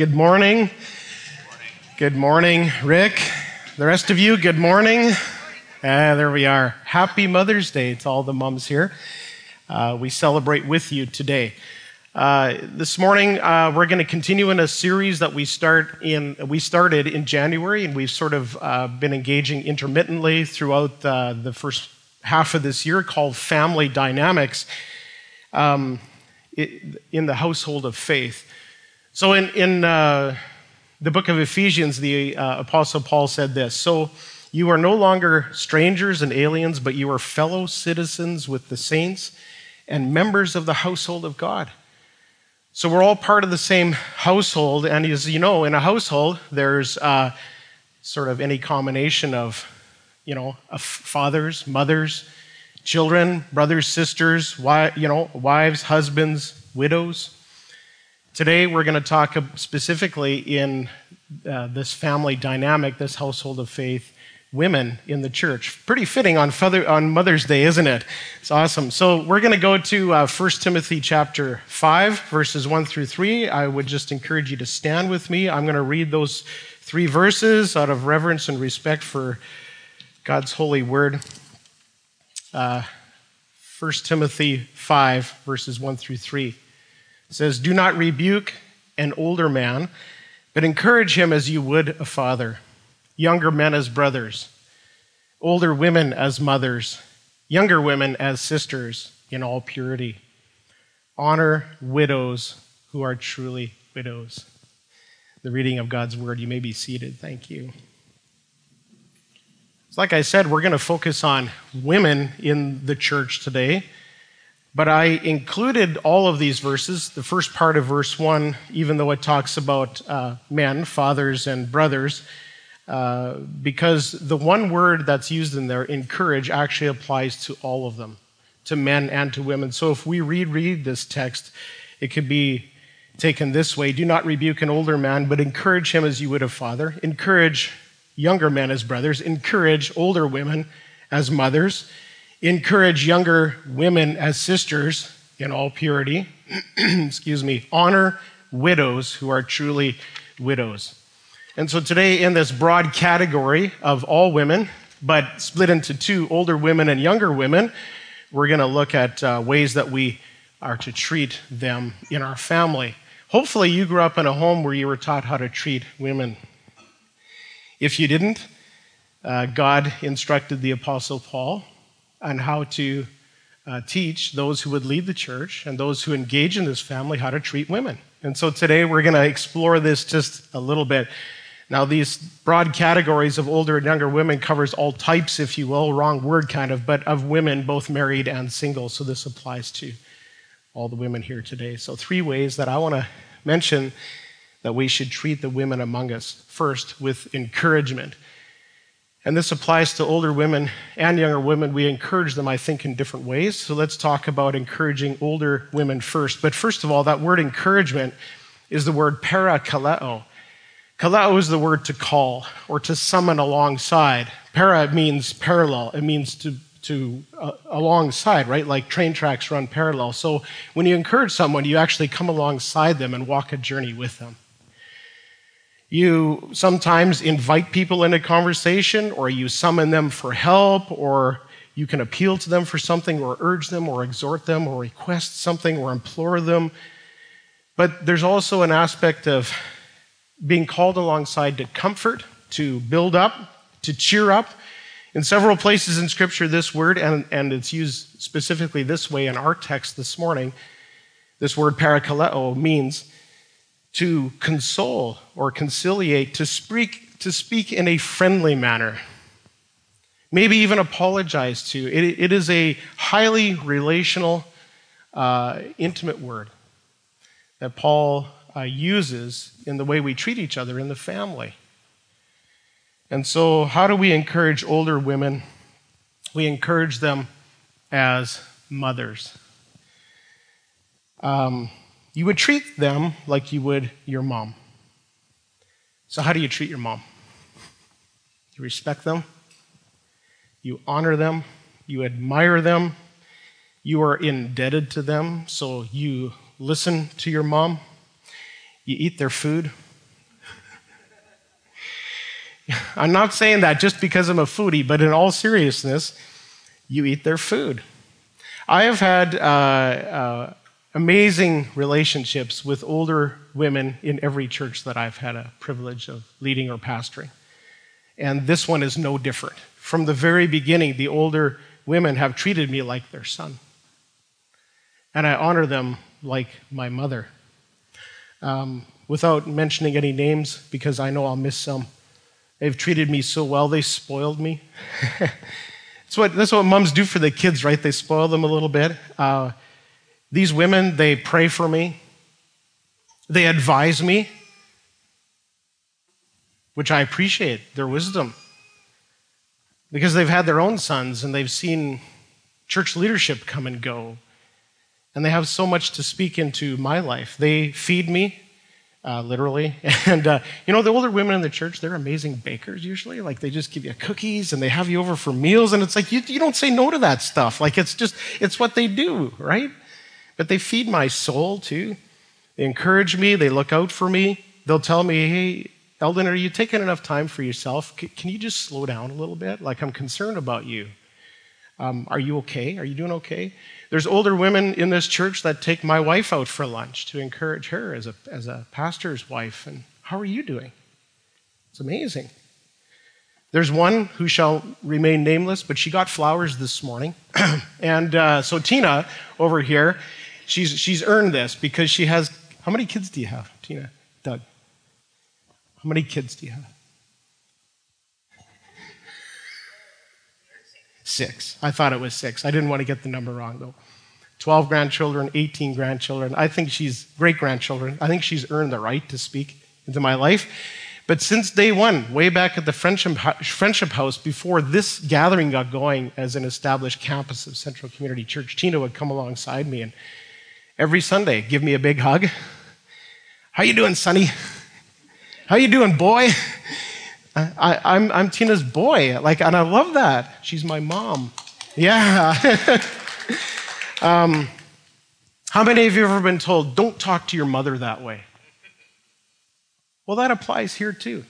Good morning. Good morning, Rick. The rest of you, good morning. There we are. Happy Mother's Day to all the moms here. We celebrate with you today. This morning, we're going to continue in a series that we started in January, and we've sort of been engaging intermittently throughout the first half of this year, called Family Dynamics in the Household of Faith. So in the book of Ephesians, the Apostle Paul said this: "So you are no longer strangers and aliens, but you are fellow citizens with the saints and members of the household of God." So we're all part of the same household, and as you know, in a household, there's sort of any combination of, you know, fathers, mothers, children, brothers, sisters, wives, husbands, widows. Today, we're going to talk specifically in this family dynamic, this household of faith, women in the church. Pretty fitting on Mother's Day, isn't it? It's awesome. So we're going to go to 1 Timothy chapter 5, verses 1 through 3. I would just encourage you to stand with me. I'm going to read those three verses out of reverence and respect for God's holy word. 1 Timothy 5, verses 1 through 3. It says, "Do not rebuke an older man, but encourage him as you would a father, younger men as brothers, older women as mothers, younger women as sisters in all purity. Honor widows who are truly widows." The reading of God's word. You may be seated. Thank you. So like I said, we're going to focus on women in the church today. But I included all of these verses, the first part of verse 1, even though it talks about men, fathers and brothers, because the one word that's used in there, encourage, actually applies to all of them, to men and to women. So if we reread this text, it could be taken this way: do not rebuke an older man, but encourage him as you would a father. Encourage younger men as brothers. Encourage older women as mothers. Encourage younger women as sisters in all purity. Excuse me. Honor widows who are truly widows. And so today, in this broad category of all women, but split into two, older women and younger women, we're going to look at ways that we are to treat them in our family. Hopefully, you grew up in a home where you were taught how to treat women. If you didn't, God instructed the Apostle Paul on how to teach those who would lead the church and those who engage in this family how to treat women. And so today we're going to explore this just a little bit. Now, these broad categories of older and younger women covers all types, if you will, wrong word kind of, but of women, both married and single. So this applies to all the women here today. So three ways that I want to mention that we should treat the women among us. First, with encouragement. And this applies to older women and younger women. We encourage them, I think, in different ways. So let's talk about encouraging older women first. But first of all, that word encouragement is the word parakaleo. Kaleo is the word to call or to summon alongside. Para means parallel. It means to alongside, right? Like train tracks run parallel. So when you encourage someone, you actually come alongside them and walk a journey with them. You sometimes invite people into conversation, or you summon them for help, or you can appeal to them for something, or urge them, or exhort them, or request something, or implore them. But there's also an aspect of being called alongside to comfort, to build up, to cheer up. In several places in Scripture, this word, and it's used specifically this way in our text this morning, this word parakaleo means to console or conciliate, to speak in a friendly manner, maybe even apologize to. It is a highly relational, intimate word that Paul uses in the way we treat each other in the family. And so how do we encourage older women? We encourage them as mothers. You would treat them like you would your mom. So how do you treat your mom? You respect them. You honor them. You admire them. You are indebted to them, so you listen to your mom. You eat their food. I'm not saying that just because I'm a foodie, but in all seriousness, you eat their food. I have had amazing relationships with older women in every church that I've had a privilege of leading or pastoring. And this one is no different. From the very beginning, the older women have treated me like their son. And I honor them like my mother. Without mentioning any names, because I know I'll miss some. They've treated me so well, they spoiled me. That's what moms do for the kids, right? They spoil them a little bit. These women, they pray for me. They advise me, which I appreciate their wisdom. Because they've had their own sons, and they've seen church leadership come and go. And they have so much to speak into my life. They feed me, literally. And, the older women in the church, they're amazing bakers usually. Like, they just give you cookies, and they have you over for meals. And it's like, you don't say no to that stuff. Like, it's what they do, right? But they feed my soul, too. They encourage me. They look out for me. They'll tell me, hey, Eldon, are you taking enough time for yourself? Can you just slow down a little bit? Like, I'm concerned about you. Are you okay? Are you doing okay? There's older women in this church that take my wife out for lunch to encourage her as a pastor's wife. And how are you doing? It's amazing. There's one who shall remain nameless, but she got flowers this morning. And so Tina over here, she's earned this because she has, how many kids do you have, Tina, Doug? How many kids do you have? 6. I thought it was 6. I didn't want to get the number wrong, though. 12 grandchildren, 18 grandchildren. Great-grandchildren. I think she's earned the right to speak into my life. But since day one, way back at the Friendship House, before this gathering got going as an established campus of Central Community Church, Tina would come alongside me and every Sunday give me a big hug. How you doing, Sonny? How you doing, boy? I'm Tina's boy, and I love that. She's my mom. Yeah. How many of you have ever been told, don't talk to your mother that way? Well, that applies here too.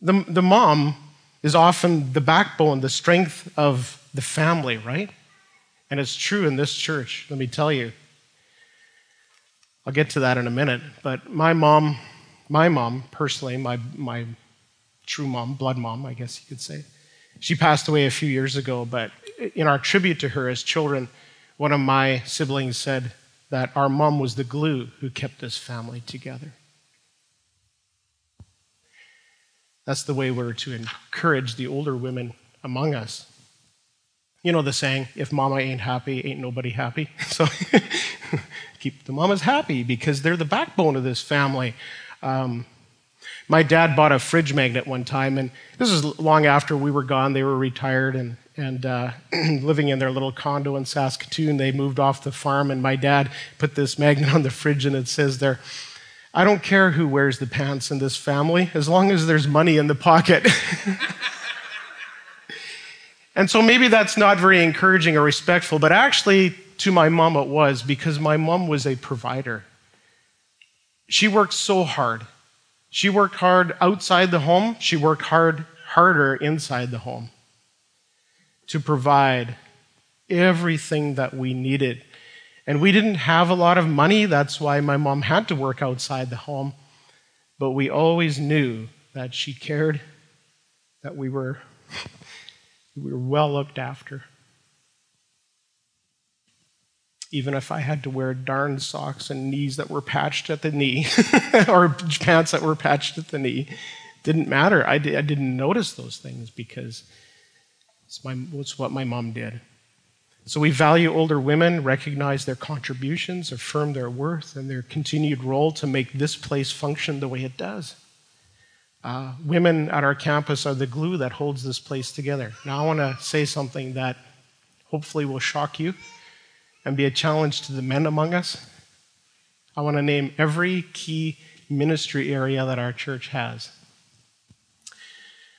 The mom is often the backbone, the strength of the family, right? And it's true in this church, let me tell you. I'll get to that in a minute, but my mom, personally, my true mom, blood mom, I guess you could say, she passed away a few years ago, but in our tribute to her as children, one of my siblings said that our mom was the glue who kept this family together. That's the way we're to encourage the older women among us. You know the saying, if mama ain't happy, ain't nobody happy. So keep the mamas happy because they're the backbone of this family. My dad bought a fridge magnet one time, and this was long after we were gone. They were retired and living in their little condo in Saskatoon. They moved off the farm, and my dad put this magnet on the fridge, and it says there, I don't care who wears the pants in this family, as long as there's money in the pocket. And so maybe that's not very encouraging or respectful, but actually to my mom it was, because my mom was a provider. She worked so hard. She worked hard outside the home. She worked harder inside the home to provide everything that we needed. And we didn't have a lot of money. That's why my mom had to work outside the home. But we always knew that she cared, that we were well looked after. Even if I had to wear darn socks and knees that were patched at the knee, or pants that were patched at the knee, didn't matter. I didn't notice those things because it's what my mom did. So we value older women, recognize their contributions, affirm their worth, and their continued role to make this place function the way it does. Women at our campus are the glue that holds this place together. Now I want to say something that hopefully will shock you and be a challenge to the men among us. I want to name every key ministry area that our church has.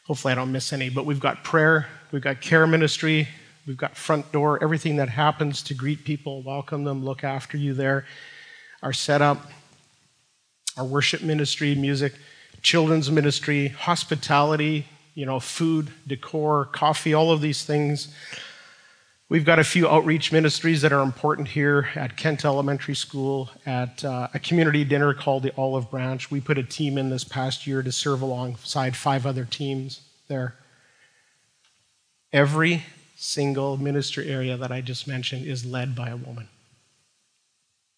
Hopefully I don't miss any, but we've got prayer, we've got care ministry, we've got front door, everything that happens to greet people, welcome them, look after you there, our setup, our worship ministry, music, children's ministry, hospitality, food, decor, coffee, all of these things. We've got a few outreach ministries that are important here at Kent Elementary School, at a community dinner called the Olive Branch. We put a team in this past year to serve alongside 5 other teams there. Every single ministry area that I just mentioned is led by a woman.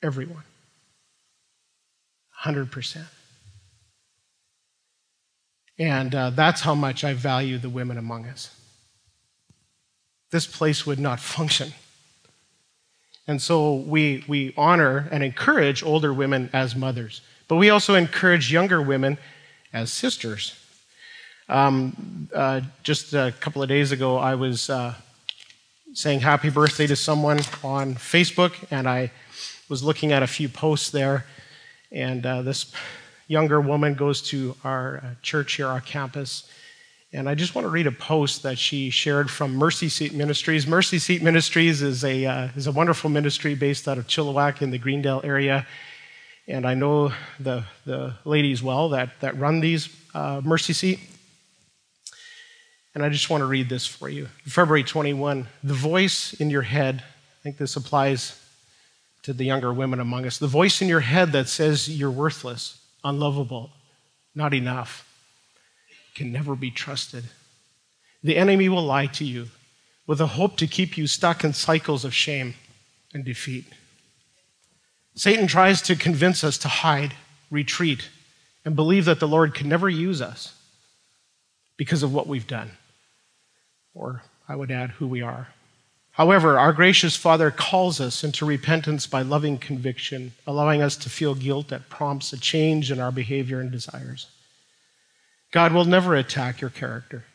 Everyone. 100%. And that's how much I value the women among us. This place would not function. And so we honor and encourage older women as mothers, but we also encourage younger women as sisters. Just a couple of days ago, I was saying happy birthday to someone on Facebook, and I was looking at a few posts there, and this younger woman goes to our church here, our campus, and I just want to read a post that she shared from Mercy Seat Ministries. Mercy Seat Ministries is a wonderful ministry based out of Chilliwack in the Greendale area, and I know the ladies well that run these Mercy Seat. And I just want to read this for you. February 21, the voice in your head, I think this applies to the younger women among us, the voice in your head that says you're worthless, unlovable, not enough, can never be trusted. The enemy will lie to you with a hope to keep you stuck in cycles of shame and defeat. Satan tries to convince us to hide, retreat, and believe that the Lord can never use us because of what we've done. Or I would add, who we are. However, our gracious Father calls us into repentance by loving conviction, allowing us to feel guilt that prompts a change in our behavior and desires. God will never attack your character,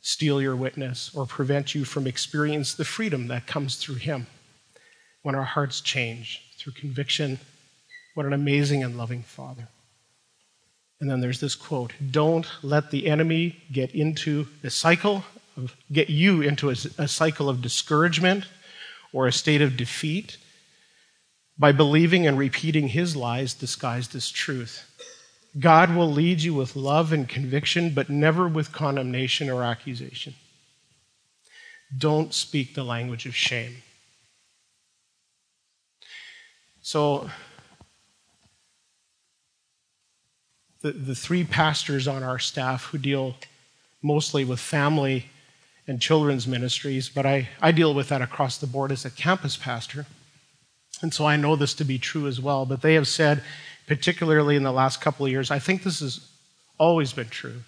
steal your witness, or prevent you from experiencing the freedom that comes through Him when our hearts change through conviction. What an amazing and loving Father. And then there's this quote, don't let the enemy get you into a cycle of discouragement or a state of defeat by believing and repeating his lies disguised as truth. God will lead you with love and conviction, but never with condemnation or accusation. Don't speak the language of shame. So the 3 pastors on our staff who deal mostly with family and children's ministries, but I deal with that across the board as a campus pastor. And so I know this to be true as well, but they have said, particularly in the last couple of years, I think this has always been true,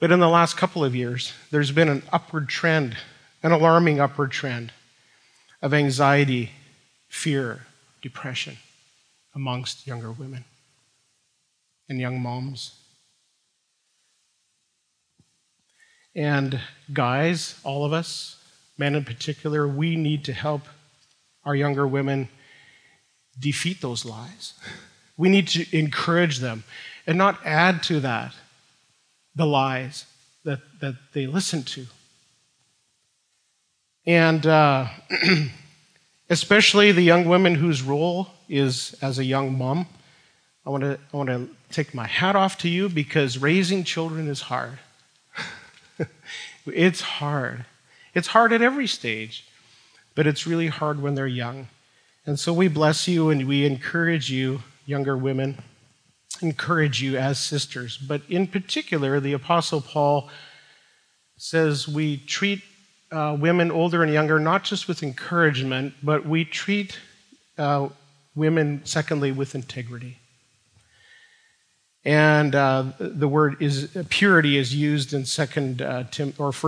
but in the last couple of years, there's been an upward trend, an alarming upward trend of anxiety, fear, depression amongst younger women and young moms. And guys, all of us, men in particular, we need to help our younger women defeat those lies. We need to encourage them and not add to that the lies that they listen to. And especially the young women whose role is as a young mom. I want to take my hat off to you because raising children is hard. It's hard. It's hard at every stage, but it's really hard when they're young. And so we bless you and we encourage you, younger women, encourage you as sisters. But in particular, the Apostle Paul says we treat women older and younger not just with encouragement, but we treat women, secondly, with integrity. And the word is purity is used in 1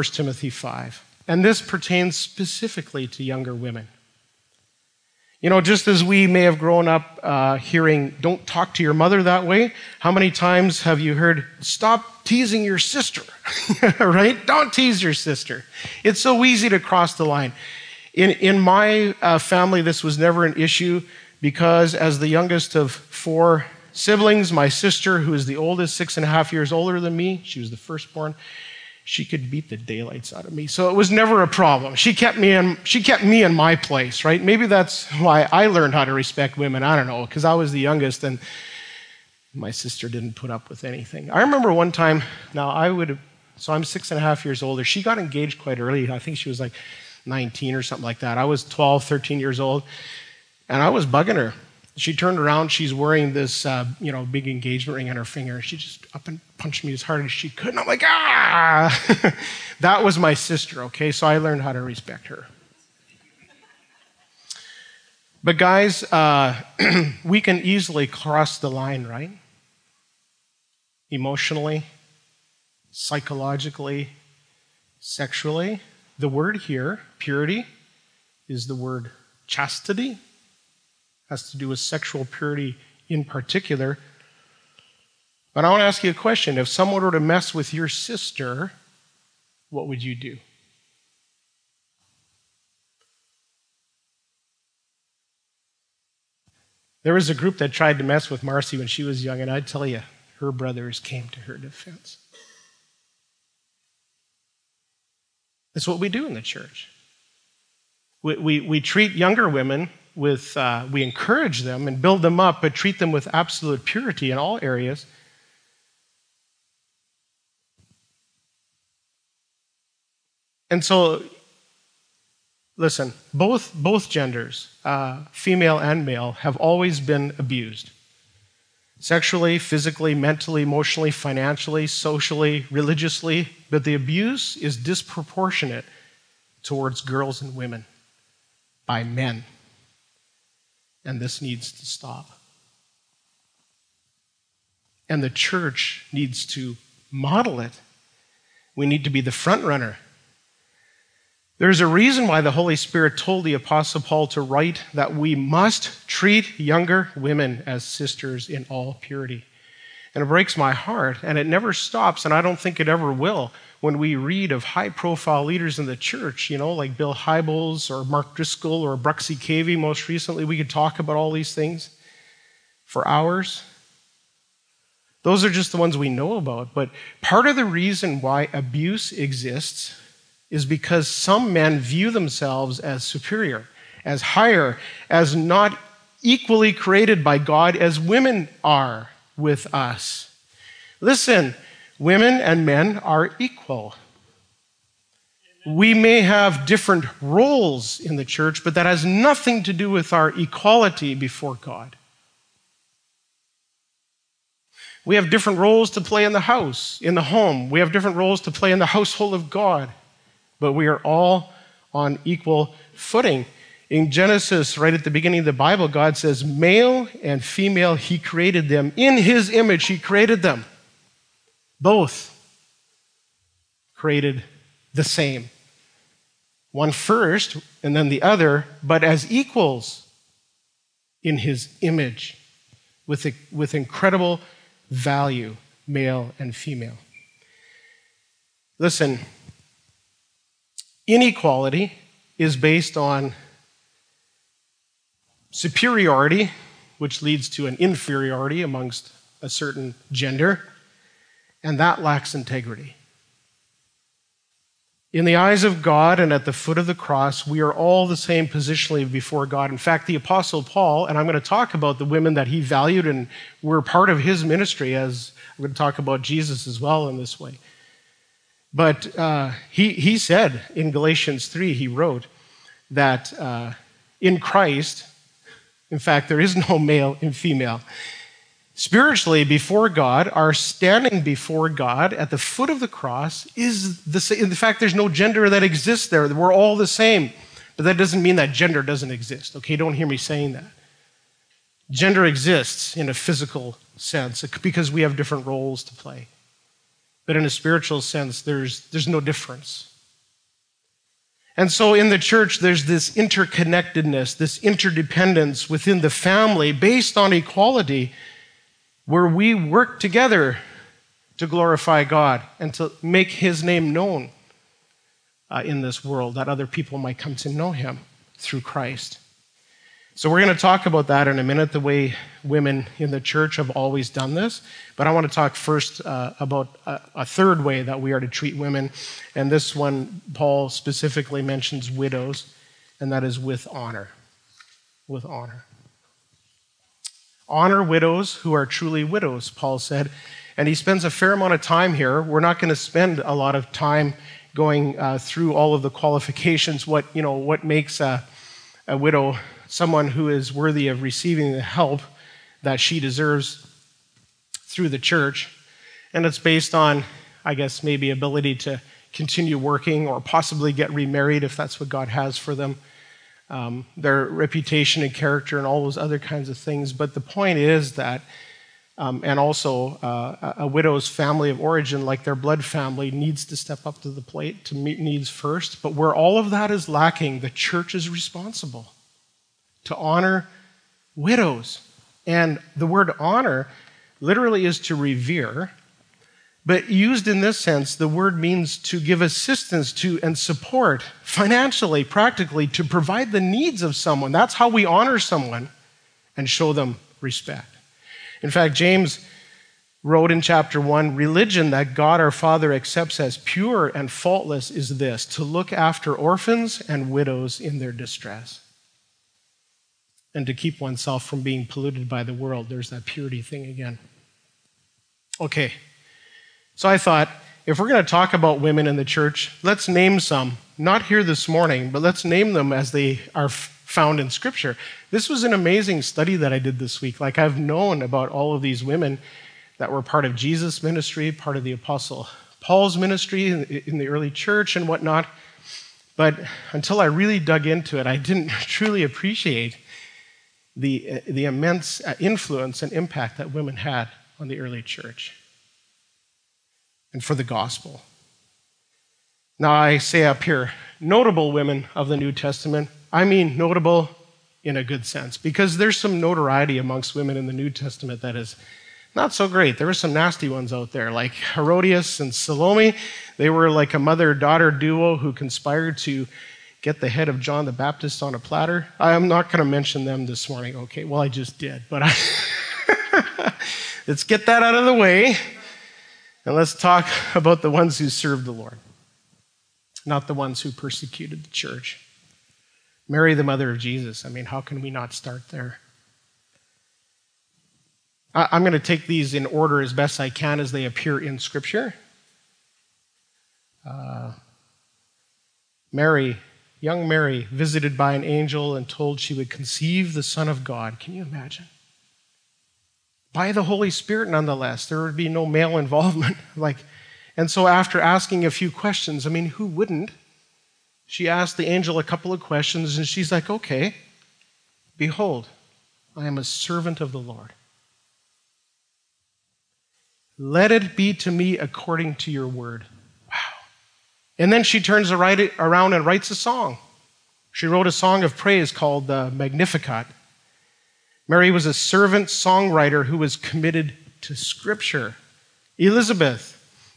Timothy 5. And this pertains specifically to younger women. Just as we may have grown up hearing, don't talk to your mother that way, how many times have you heard, stop teasing your sister, right? Don't tease your sister. It's so easy to cross the line. In my family, this was never an issue because as the youngest of 4 siblings, my sister, who is the oldest, 6.5 years older than me, she was the firstborn, she could beat the daylights out of me. So it was never a problem. She kept me in my place, right? Maybe that's why I learned how to respect women. I don't know, because I was the youngest and My sister didn't put up with anything. I remember one time, so I'm 6.5 years older. She got engaged quite early. I think she was like 19 or something like that. I was 12, 13 years old, and I was bugging her. She turned around. She's wearing this, big engagement ring on her finger. She just up and punched me as hard as she could, and I'm like, ah! That was my sister, okay? So I learned how to respect her. But guys, we can easily cross the line, right? Emotionally, psychologically, sexually. The word here, purity, is the word chastity. It has to do with sexual purity in particular. But I want to ask you a question. If someone were to mess with your sister, what would you do? There was a group that tried to mess with Marcy when she was young, and I tell you, her brothers came to her defense. That's what we do in the church. We treat younger women with, we encourage them and build them up, but treat them with absolute purity in all areas. And so, listen, both genders, female and male, have always been abused. Sexually, physically, mentally, emotionally, financially, socially, religiously. But the abuse is disproportionate towards girls and women by men. And this needs to stop. And the church needs to model it. We need to be the front runner. There's a reason why the Holy Spirit told the Apostle Paul to write that we must treat younger women as sisters in all purity. And it breaks my heart, and it never stops, and I don't think it ever will, when we read of high-profile leaders in the church, like Bill Hybels or Mark Driscoll or Bruxy Cavey most recently. We could talk about all these things for hours. Those are just the ones we know about. But part of the reason why abuse exists is because some men view themselves as superior, as higher, as not equally created by God as women are with us. Listen, women and men are equal. Amen. We may have different roles in the church, but that has nothing to do with our equality before God. We have different roles to play in the house, in the home. We have different roles to play in the household of God. But we are all on equal footing. In Genesis, right at the beginning of the Bible, God says, male and female, he created them. In his image, he created them. Both created the same. One first, and then the other, but as equals in his image, with incredible value, male and female. Listen, inequality is based on superiority, which leads to an inferiority amongst a certain gender, and that lacks integrity. In the eyes of God and at the foot of the cross, we are all the same positionally before God. In fact, the Apostle Paul, and I'm going to talk about the women that he valued and were part of his ministry, as I'm going to talk about Jesus as well in this way. But he said in Galatians 3, he wrote that in Christ, in fact, there is no male and female. Spiritually, before God, our standing before God at the foot of the cross is the same. In fact, there's no gender that exists there. We're all the same. But that doesn't mean that gender doesn't exist. Okay, don't hear me saying that. Gender exists in a physical sense because we have different roles to play. But in a spiritual sense, there's no difference. And so in the church, there's this interconnectedness, this interdependence within the family based on equality, where we work together to glorify God and to make his name known in this world, that other people might come to know him through Christ. So we're going to talk about that in a minute, the way women in the church have always done this. But I want to talk first about a third way that we are to treat women. And this one, Paul specifically mentions widows, and that is with honor. With honor. Honor widows who are truly widows, Paul said. And he spends a fair amount of time here. We're not going to spend a lot of time going through all of the qualifications, what makes a widow someone who is worthy of receiving the help that she deserves through the church. And it's based on, I guess, maybe ability to continue working or possibly get remarried if that's what God has for them, their reputation and character and all those other kinds of things. But the point is that, and also a widow's family of origin, like their blood family, needs to step up to the plate to meet needs first. But where all of that is lacking, the church is responsible to honor widows. And the word honor literally is to revere, but used in this sense, the word means to give assistance to and support financially, practically, to provide the needs of someone. That's how we honor someone and show them respect. In fact, James wrote in chapter 1, "Religion that God our Father accepts as pure and faultless is this, to look after orphans and widows in their distress." And to keep oneself from being polluted by the world. There's that purity thing again. Okay, so I thought, if we're going to talk about women in the church, let's name some, not here this morning, but let's name them as they are found in Scripture. This was an amazing study that I did this week. Like, I've known about all of these women that were part of Jesus' ministry, part of the Apostle Paul's ministry in the early church and whatnot, but until I really dug into it, I didn't truly appreciate the immense influence and impact that women had on the early church and for the gospel. Now, I say up here, notable women of the New Testament. I mean notable in a good sense, because there's some notoriety amongst women in the New Testament that is not so great. There were some nasty ones out there, like Herodias and Salome. They were like a mother-daughter duo who conspired to get the head of John the Baptist on a platter. I'm not going to mention them this morning. Okay, well, I just did, but let's get that out of the way, and let's talk about the ones who served the Lord, not the ones who persecuted the church. Mary, the mother of Jesus. I mean, how can we not start there? I'm going to take these in order as best I can as they appear in Scripture. Young Mary, visited by an angel and told she would conceive the Son of God. Can you imagine? By the Holy Spirit, nonetheless. There would be no male involvement. And so after asking a few questions, I mean, who wouldn't? She asked the angel a couple of questions, and she's like, okay, behold, I am a servant of the Lord. Let it be to me according to your word. And then she turns around and writes a song. She wrote a song of praise called the Magnificat. Mary was a servant songwriter who was committed to Scripture. Elizabeth,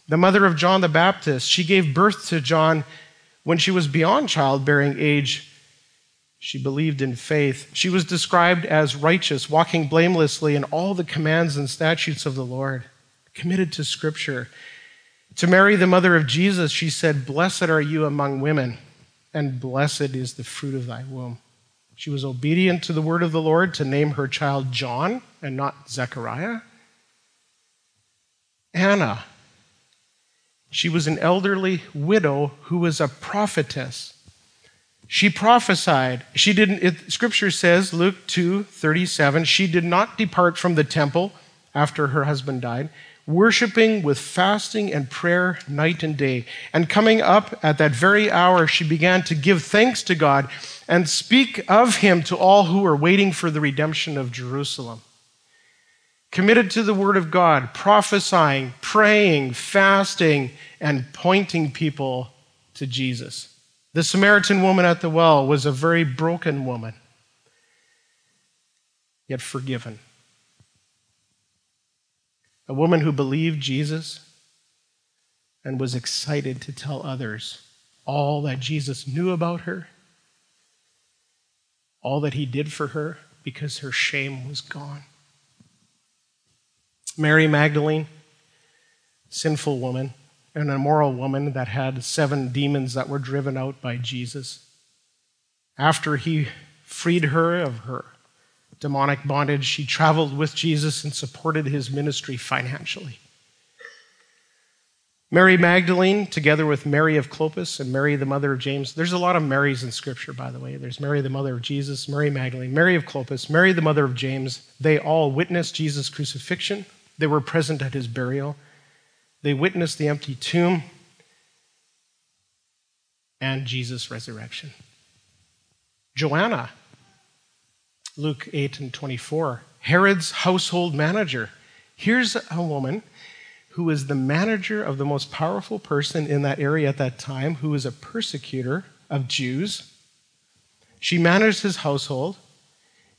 the mother of John the Baptist, she gave birth to John when she was beyond childbearing age. She believed in faith. She was described as righteous, walking blamelessly in all the commands and statutes of the Lord, committed to Scripture. To Mary, the mother of Jesus, she said, "Blessed are you among women, and blessed is the fruit of thy womb." She was obedient to the word of the Lord to name her child John and not Zechariah. Anna, she was an elderly widow who was a prophetess. She prophesied. Scripture says, Luke 2:37, she did not depart from the temple after her husband died, worshiping with fasting and prayer night and day. And coming up at that very hour, she began to give thanks to God and speak of him to all who were waiting for the redemption of Jerusalem. Committed to the word of God, prophesying, praying, fasting, and pointing people to Jesus. The Samaritan woman at the well was a very broken woman, yet forgiven. A woman who believed Jesus and was excited to tell others all that Jesus knew about her, all that he did for her, because her shame was gone. Mary Magdalene, sinful woman, an immoral woman that had 7 demons that were driven out by Jesus. After he freed her of her demonic bondage. She traveled with Jesus and supported his ministry financially. Mary Magdalene, together with Mary of Clopas and Mary, the mother of James. There's a lot of Marys in Scripture, by the way. There's Mary, the mother of Jesus, Mary Magdalene, Mary of Clopas, Mary, the mother of James. They all witnessed Jesus' crucifixion. They were present at his burial. They witnessed the empty tomb and Jesus' resurrection. Joanna, Luke 8 and 24, Herod's household manager. Here's a woman who is the manager of the most powerful person in that area at that time, who is a persecutor of Jews. She managed his household.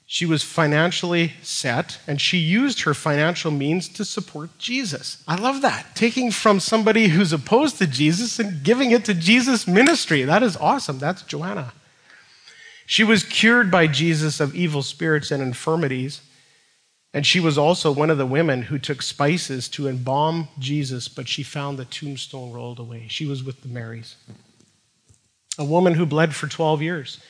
She was financially set, and she used her financial means to support Jesus. I love that. Taking from somebody who's opposed to Jesus and giving it to Jesus' ministry. That is awesome. That's Joanna. She was cured by Jesus of evil spirits and infirmities. And she was also one of the women who took spices to embalm Jesus, but she found the tombstone rolled away. She was with the Marys. A woman who bled for 12 years.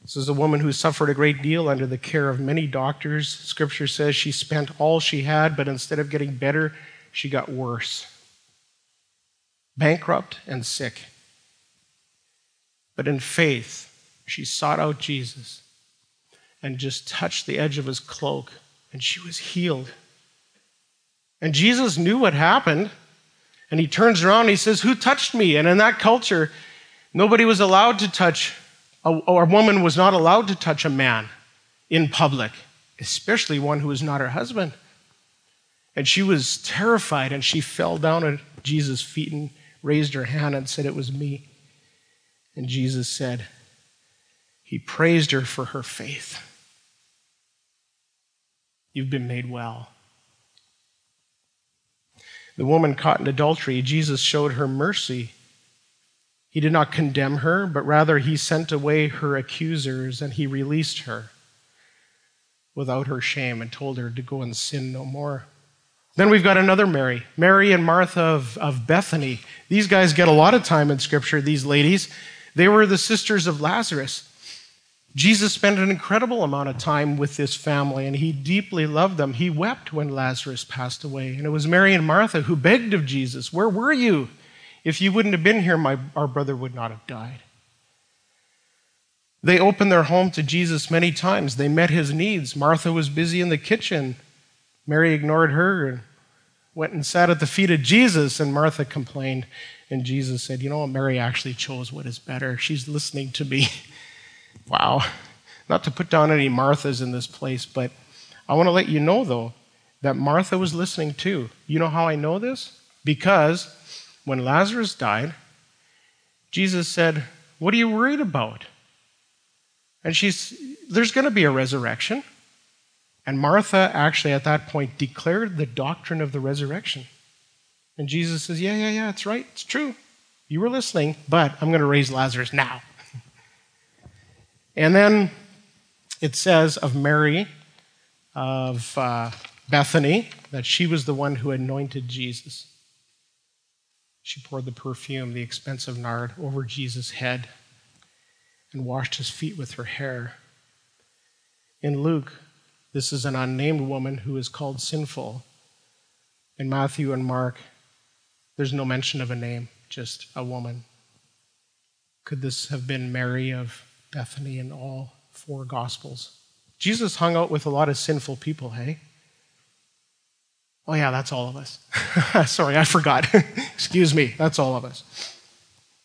This is a woman who suffered a great deal under the care of many doctors. Scripture says she spent all she had, but instead of getting better, she got worse. Bankrupt and sick. But in faith, she sought out Jesus and just touched the edge of his cloak, and she was healed. And Jesus knew what happened. And he turns around and he says, "Who touched me?" And in that culture, nobody was allowed to touch, or a woman was not allowed to touch a man in public, especially one who was not her husband. And she was terrified, and she fell down at Jesus' feet and raised her hand and said, "It was me." And Jesus said, he praised her for her faith. "You've been made well." The woman caught in adultery, Jesus showed her mercy. He did not condemn her, but rather he sent away her accusers, and he released her without her shame and told her to go and sin no more. Then we've got another Mary, Mary and Martha of Bethany. These guys get a lot of time in Scripture, these ladies. They were the sisters of Lazarus. Jesus spent an incredible amount of time with this family, and he deeply loved them. He wept when Lazarus passed away, and it was Mary and Martha who begged of Jesus, "Where were you? If you wouldn't have been here, our brother would not have died." They opened their home to Jesus many times. They met his needs. Martha was busy in the kitchen. Mary ignored her and went and sat at the feet of Jesus, and Martha complained, and Jesus said, "You know what? Mary actually chose what is better. She's listening to me." Wow. Not to put down any Marthas in this place, but I want to let you know, though, that Martha was listening too. You know how I know this? Because when Lazarus died, Jesus said, "What are you worried about?" And there's going to be a resurrection. And Martha actually at that point declared the doctrine of the resurrection. And Jesus says, yeah, it's right. It's true. You were listening, but I'm going to raise Lazarus now. And then it says of Mary of Bethany that she was the one who anointed Jesus. She poured the perfume, the expensive nard, over Jesus' head and washed his feet with her hair. In Luke, this is an unnamed woman who is called sinful. In Matthew and Mark, there's no mention of a name, just a woman. Could this have been Mary of Bethany in all four Gospels? Jesus hung out with a lot of sinful people, hey? Oh yeah, that's all of us. Sorry, I forgot. Excuse me, that's all of us.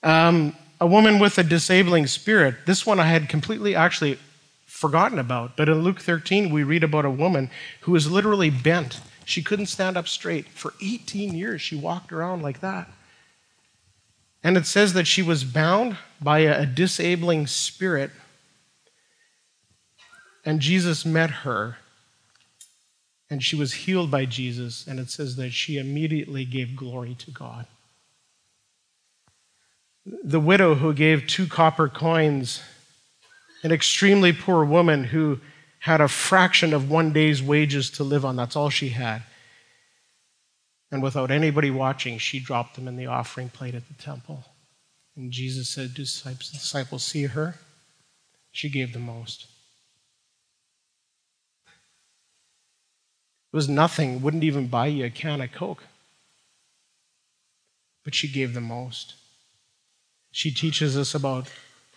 A woman with a disabling spirit. This one I had completely actually forgotten about, but in Luke 13, we read about a woman who was literally bent. She couldn't stand up straight. For 18 years, she walked around like that. And it says that she was bound by a disabling spirit, and Jesus met her, and she was healed by Jesus, and it says that she immediately gave glory to God. The widow who gave 2 copper coins, an extremely poor woman who had a fraction of one day's wages to live on, that's all she had. And without anybody watching, she dropped them in the offering plate at the temple. And Jesus said, "Disciples, see her? She gave the most." It was nothing, wouldn't even buy you a can of Coke. But she gave the most. She teaches us about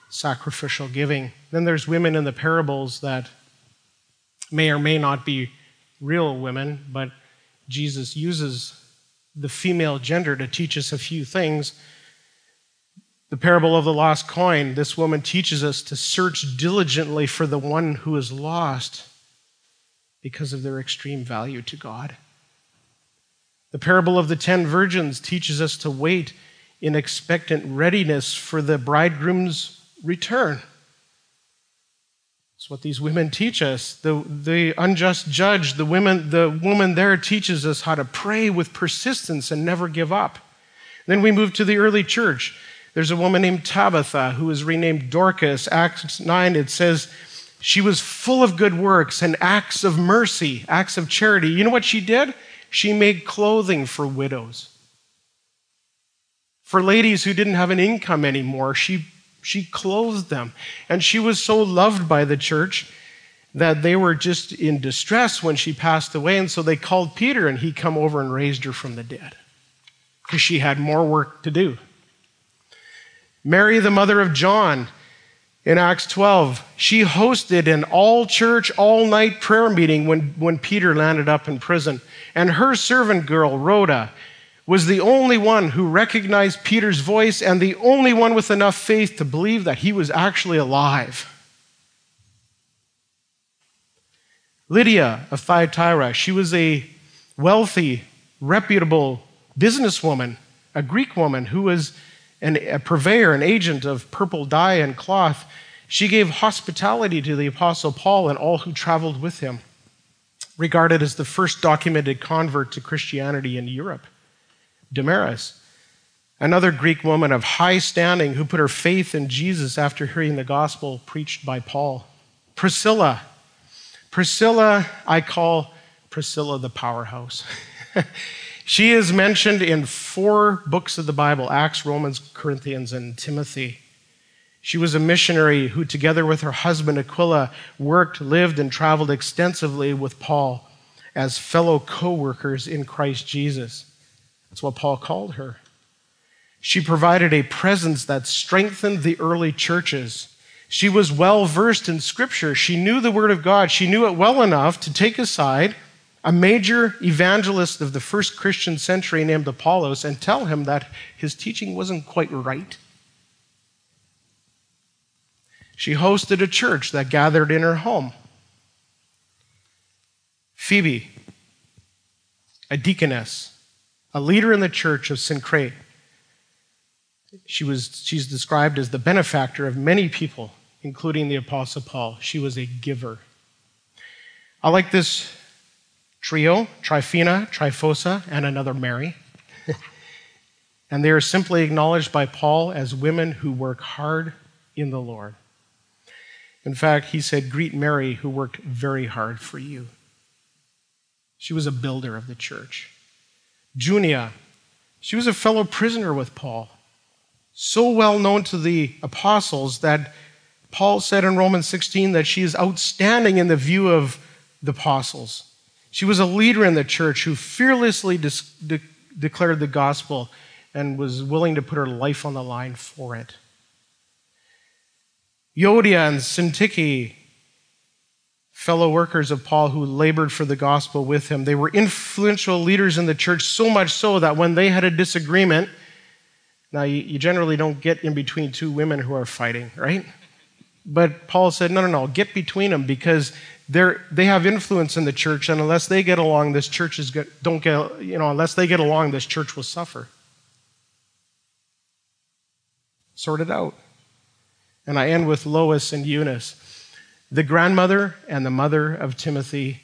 sacrificial giving. Then there's women in the parables that may or may not be real women, but Jesus uses the female gender to teach us a few things. The parable of the lost coin, this woman teaches us to search diligently for the one who is lost because of their extreme value to God. The parable of the 10 virgins teaches us to wait in expectant readiness for the bridegroom's return. That's what these women teach us. The unjust judge, the woman there teaches us how to pray with persistence and never give up. Then we move to the early church. There's a woman named Tabitha who is renamed Dorcas. Acts 9, it says, she was full of good works and acts of mercy, acts of charity. You know what she did? She made clothing for widows. For ladies who didn't have an income anymore, she clothed them. And she was so loved by the church that they were just in distress when she passed away. And so they called Peter, and he came over and raised her from the dead because she had more work to do. Mary, the mother of John, in Acts 12, she hosted an all-church, all-night prayer meeting when Peter landed up in prison. And her servant girl, Rhoda, was the only one who recognized Peter's voice and the only one with enough faith to believe that he was actually alive. Lydia of Thyatira, she was a wealthy, reputable businesswoman, a Greek woman who was a purveyor, an agent of purple dye and cloth. She gave hospitality to the Apostle Paul and all who traveled with him, regarded as the first documented convert to Christianity in Europe. Damaris, another Greek woman of high standing who put her faith in Jesus after hearing the gospel preached by Paul. Priscilla. Priscilla, I call Priscilla the powerhouse. She is mentioned in 4 books of the Bible, Acts, Romans, Corinthians, and Timothy. She was a missionary who, together with her husband Aquila, worked, lived, and traveled extensively with Paul as fellow co-workers in Christ Jesus. That's what Paul called her. She provided a presence that strengthened the early churches. She was well-versed in Scripture. She knew the Word of God. She knew it well enough to take aside a major evangelist of the first Christian century named Apollos and tell him that his teaching wasn't quite right. She hosted a church that gathered in her home. Phoebe, a deaconess, a leader in the church of Synchre. She's described as the benefactor of many people, including the Apostle Paul. She was a giver. I like this trio, Tryphena, Tryphosa, and another Mary. And they are simply acknowledged by Paul as women who work hard in the Lord. In fact, he said, "Greet Mary, who worked very hard for you." She was a builder of the church. Junia, she was a fellow prisoner with Paul, so well known to the apostles that Paul said in Romans 16 that she is outstanding in the view of the apostles. She was a leader in the church who fearlessly declared the gospel and was willing to put her life on the line for it. Euodia and Syntyche, fellow workers of Paul who labored for the gospel with him. They were influential leaders in the church, so much so that when they had a disagreement, now you generally don't get in between two women who are fighting, right? But Paul said, no, get between them because they have influence in the church, and unless they get along, this church will suffer. Sort it out. And I end with Lois and Eunice, the grandmother and the mother of Timothy.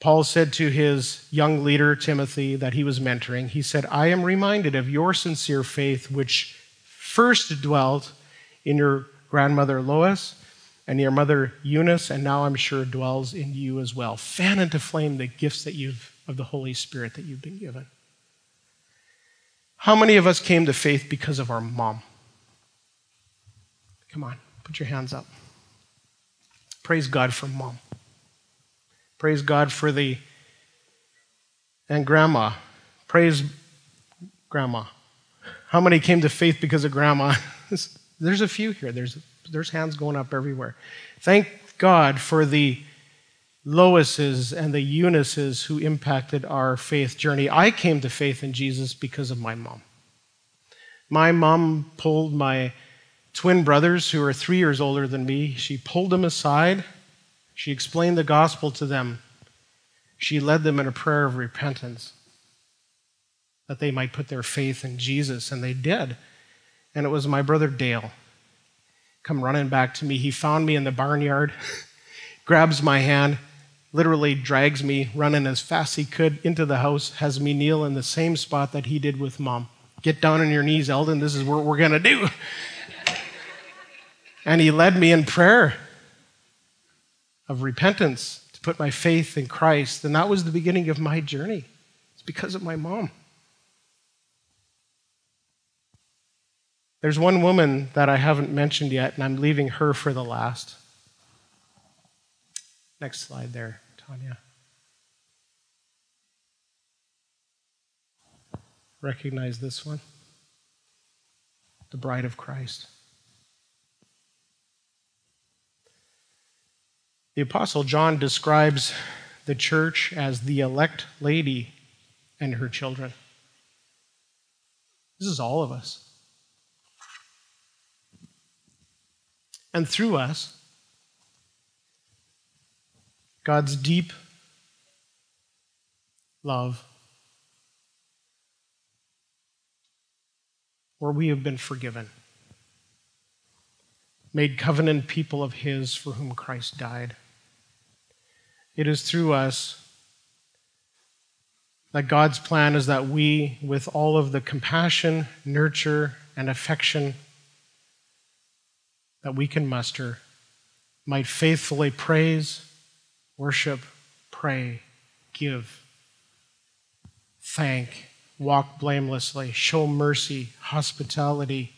Paul said to his young leader, Timothy, that he was mentoring, he said, "I am reminded of your sincere faith, which first dwelt in your grandmother Lois and your mother Eunice, and now I'm sure dwells in you as well. Fan into flame the gifts of the Holy Spirit that you've been given." How many of us came to faith because of our mom? Come on, put your hands up. Praise God for mom. Praise God for the, and Grandma. Praise Grandma. How many came to faith because of Grandma? There's a few here. There's hands going up everywhere. Thank God for the Loises and the Eunices who impacted our faith journey. I came to faith in Jesus because of my mom. My mom pulled my twin brothers, who are 3 years older than me, she pulled them aside. She explained the gospel to them. She led them in a prayer of repentance, that they might put their faith in Jesus, and they did. And it was my brother Dale come running back to me. He found me in the barnyard, grabs my hand, literally drags me running as fast as he could into the house, has me kneel in the same spot that he did with Mom. Get down on your knees, Eldon. This is what we're going to do. And he led me in prayer of repentance to put my faith in Christ. And that was the beginning of my journey. It's because of my mom. There's one woman that I haven't mentioned yet, and I'm leaving her for the last. Next slide there, Tanya. Recognize this one? The Bride of Christ. The Apostle John describes the church as the elect lady and her children. This is all of us. And through us, God's deep love, where we have been forgiven, made covenant people of His for whom Christ died. It is through us that God's plan is that we, with all of the compassion, nurture, and affection that we can muster, might faithfully praise, worship, pray, give, thank, walk blamelessly, show mercy, hospitality,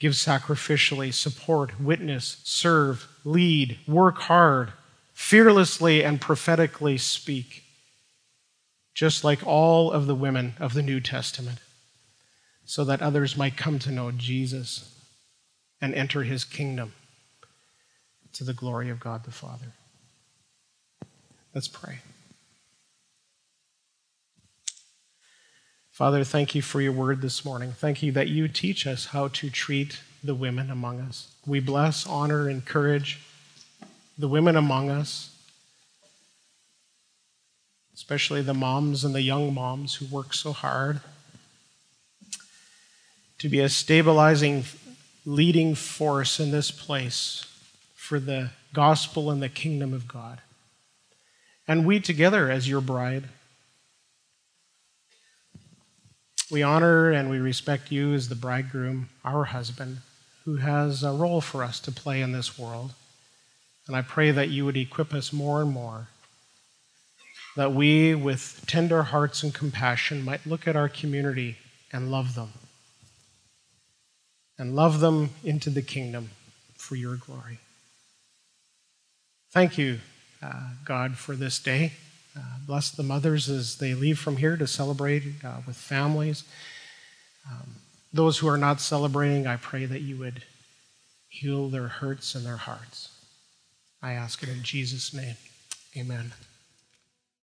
give sacrificially, support, witness, serve, lead, work hard, fearlessly and prophetically speak, just like all of the women of the New Testament, so that others might come to know Jesus and enter His kingdom to the glory of God the Father. Let's pray. Father, thank you for your word this morning. Thank you that you teach us how to treat the women among us. We bless, honor, encourage the women among us, especially the moms and the young moms who work so hard to be a stabilizing leading force in this place for the gospel and the kingdom of God. And we together as your bride, we honor and we respect you as the bridegroom, our husband, who has a role for us to play in this world. And I pray that you would equip us more and more, that we with tender hearts and compassion might look at our community and love them. And love them into the kingdom for your glory. Thank you, God, for this day. Bless the mothers as they leave from here to celebrate with families. Those who are not celebrating, I pray that you would heal their hurts and their hearts. I ask it in Jesus' name. Amen.